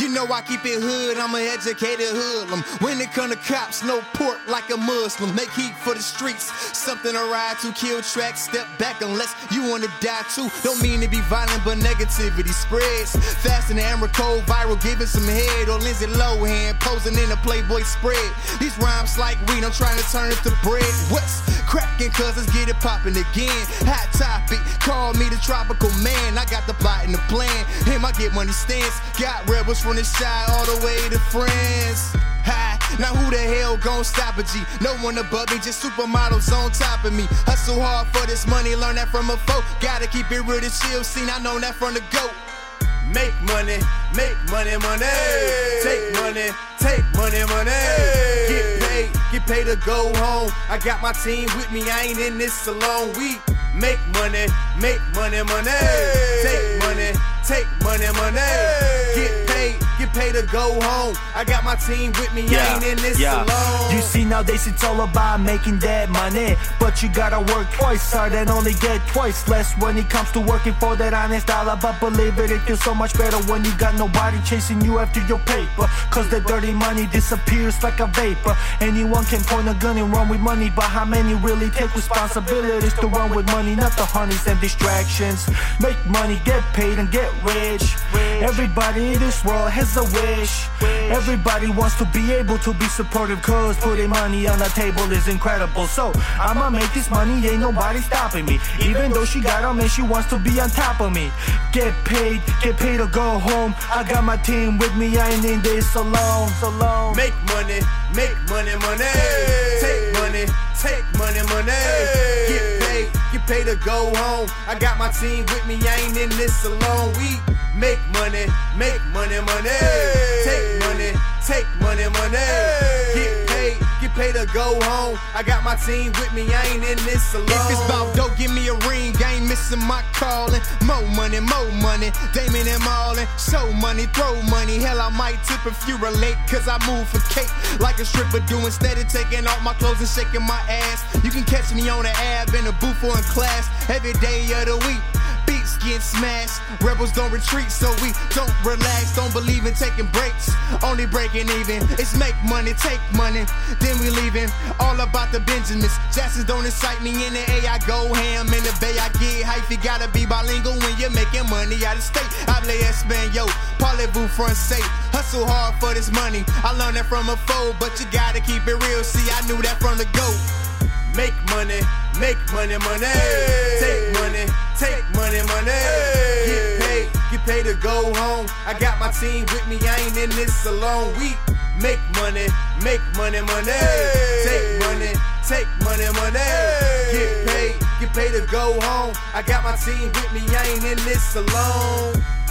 You know I keep it hood, I'm an educated hoodlum. When it come to cops, no port like a Muslim. Make heat for the streets, something to ride to. Kill track, step back unless you want to die too. Don't mean to be violent, but negativity spreads faster than Amber Cole, viral, giving some head. Or Lindsay Lohan posing in a Playboy spread. These rhymes like weed, I'm trying to turn it to bread. What's cracking, cuz let's get it popping again. Hot topic, call me the tropical man. I got the plot and the plan, him I get money stance. Got rebels from the side all the way to France. Hi, now who the hell gon' stop a G? No one above me, just supermodels on top of me. Hustle hard for this money, learn that from a foe. Gotta keep it real, this chill scene, I know that from the GOAT. Make money, money. Take money, money. Get paid to go home. I got my team with me, I ain't in this alone. We make money, money. Take money, money. Get paid to go home. I got my team with me, I ain't in this alone. You see, nowadays it's all about making that money. But you gotta work twice hard and only get twice less when it comes to working for that honest dollar. But believe it, it feels so much better when you got nobody chasing you after your paper. Cause the dirty money disappears like a vapor. Anyone can point a gun and run with money, but how many really take responsibilities to run with money? Not the honeys and distractions. Make money, get paid, and get rich. Everybody in this world has a wish. Everybody wants to be able to be supportive, cause putting money on the table is incredible. So I'ma make this money, ain't nobody stopping me. Even though she got a man, she wants to be on top of me. Get paid or go home. I got my team with me, I ain't in this alone. Make money, money. Take money, money. Get paid to go home. I got my team with me, I ain't in this alone. We make money, money. Take money, money. Get paid to go home. I got my team with me, I ain't in this alone. If it's about dough, give me a ring, I ain't missing my calling. More money, Damon and Marlon. Show money, throw money, hell I might tip if you relate. Cause I move for cake like a stripper do. Instead of taking off my clothes and shaking my ass, you can catch me on the ab in a booth or in class. Every day of the week, beats get smashed. Rebels don't retreat, so we don't relax. Don't believe in taking breaks, only breaking even. It's make money, take money, then we leaving. All about the Benjamins. Jacksons don't incite me. In the A, I go ham. In the Bay, I get hyphy. Gotta be bilingual when you're making money out of state. Hable Espanol, parlez-vous français. Hustle hard for this money, I learned that from a foe. But you gotta keep it real, see, I knew that from the GOAT. Make money, money. Take money, money. Get paid to go home. I got my team with me, I ain't in this alone. We make money, money. Take money, money. Get paid to go home. I got my team with me, I ain't in this alone.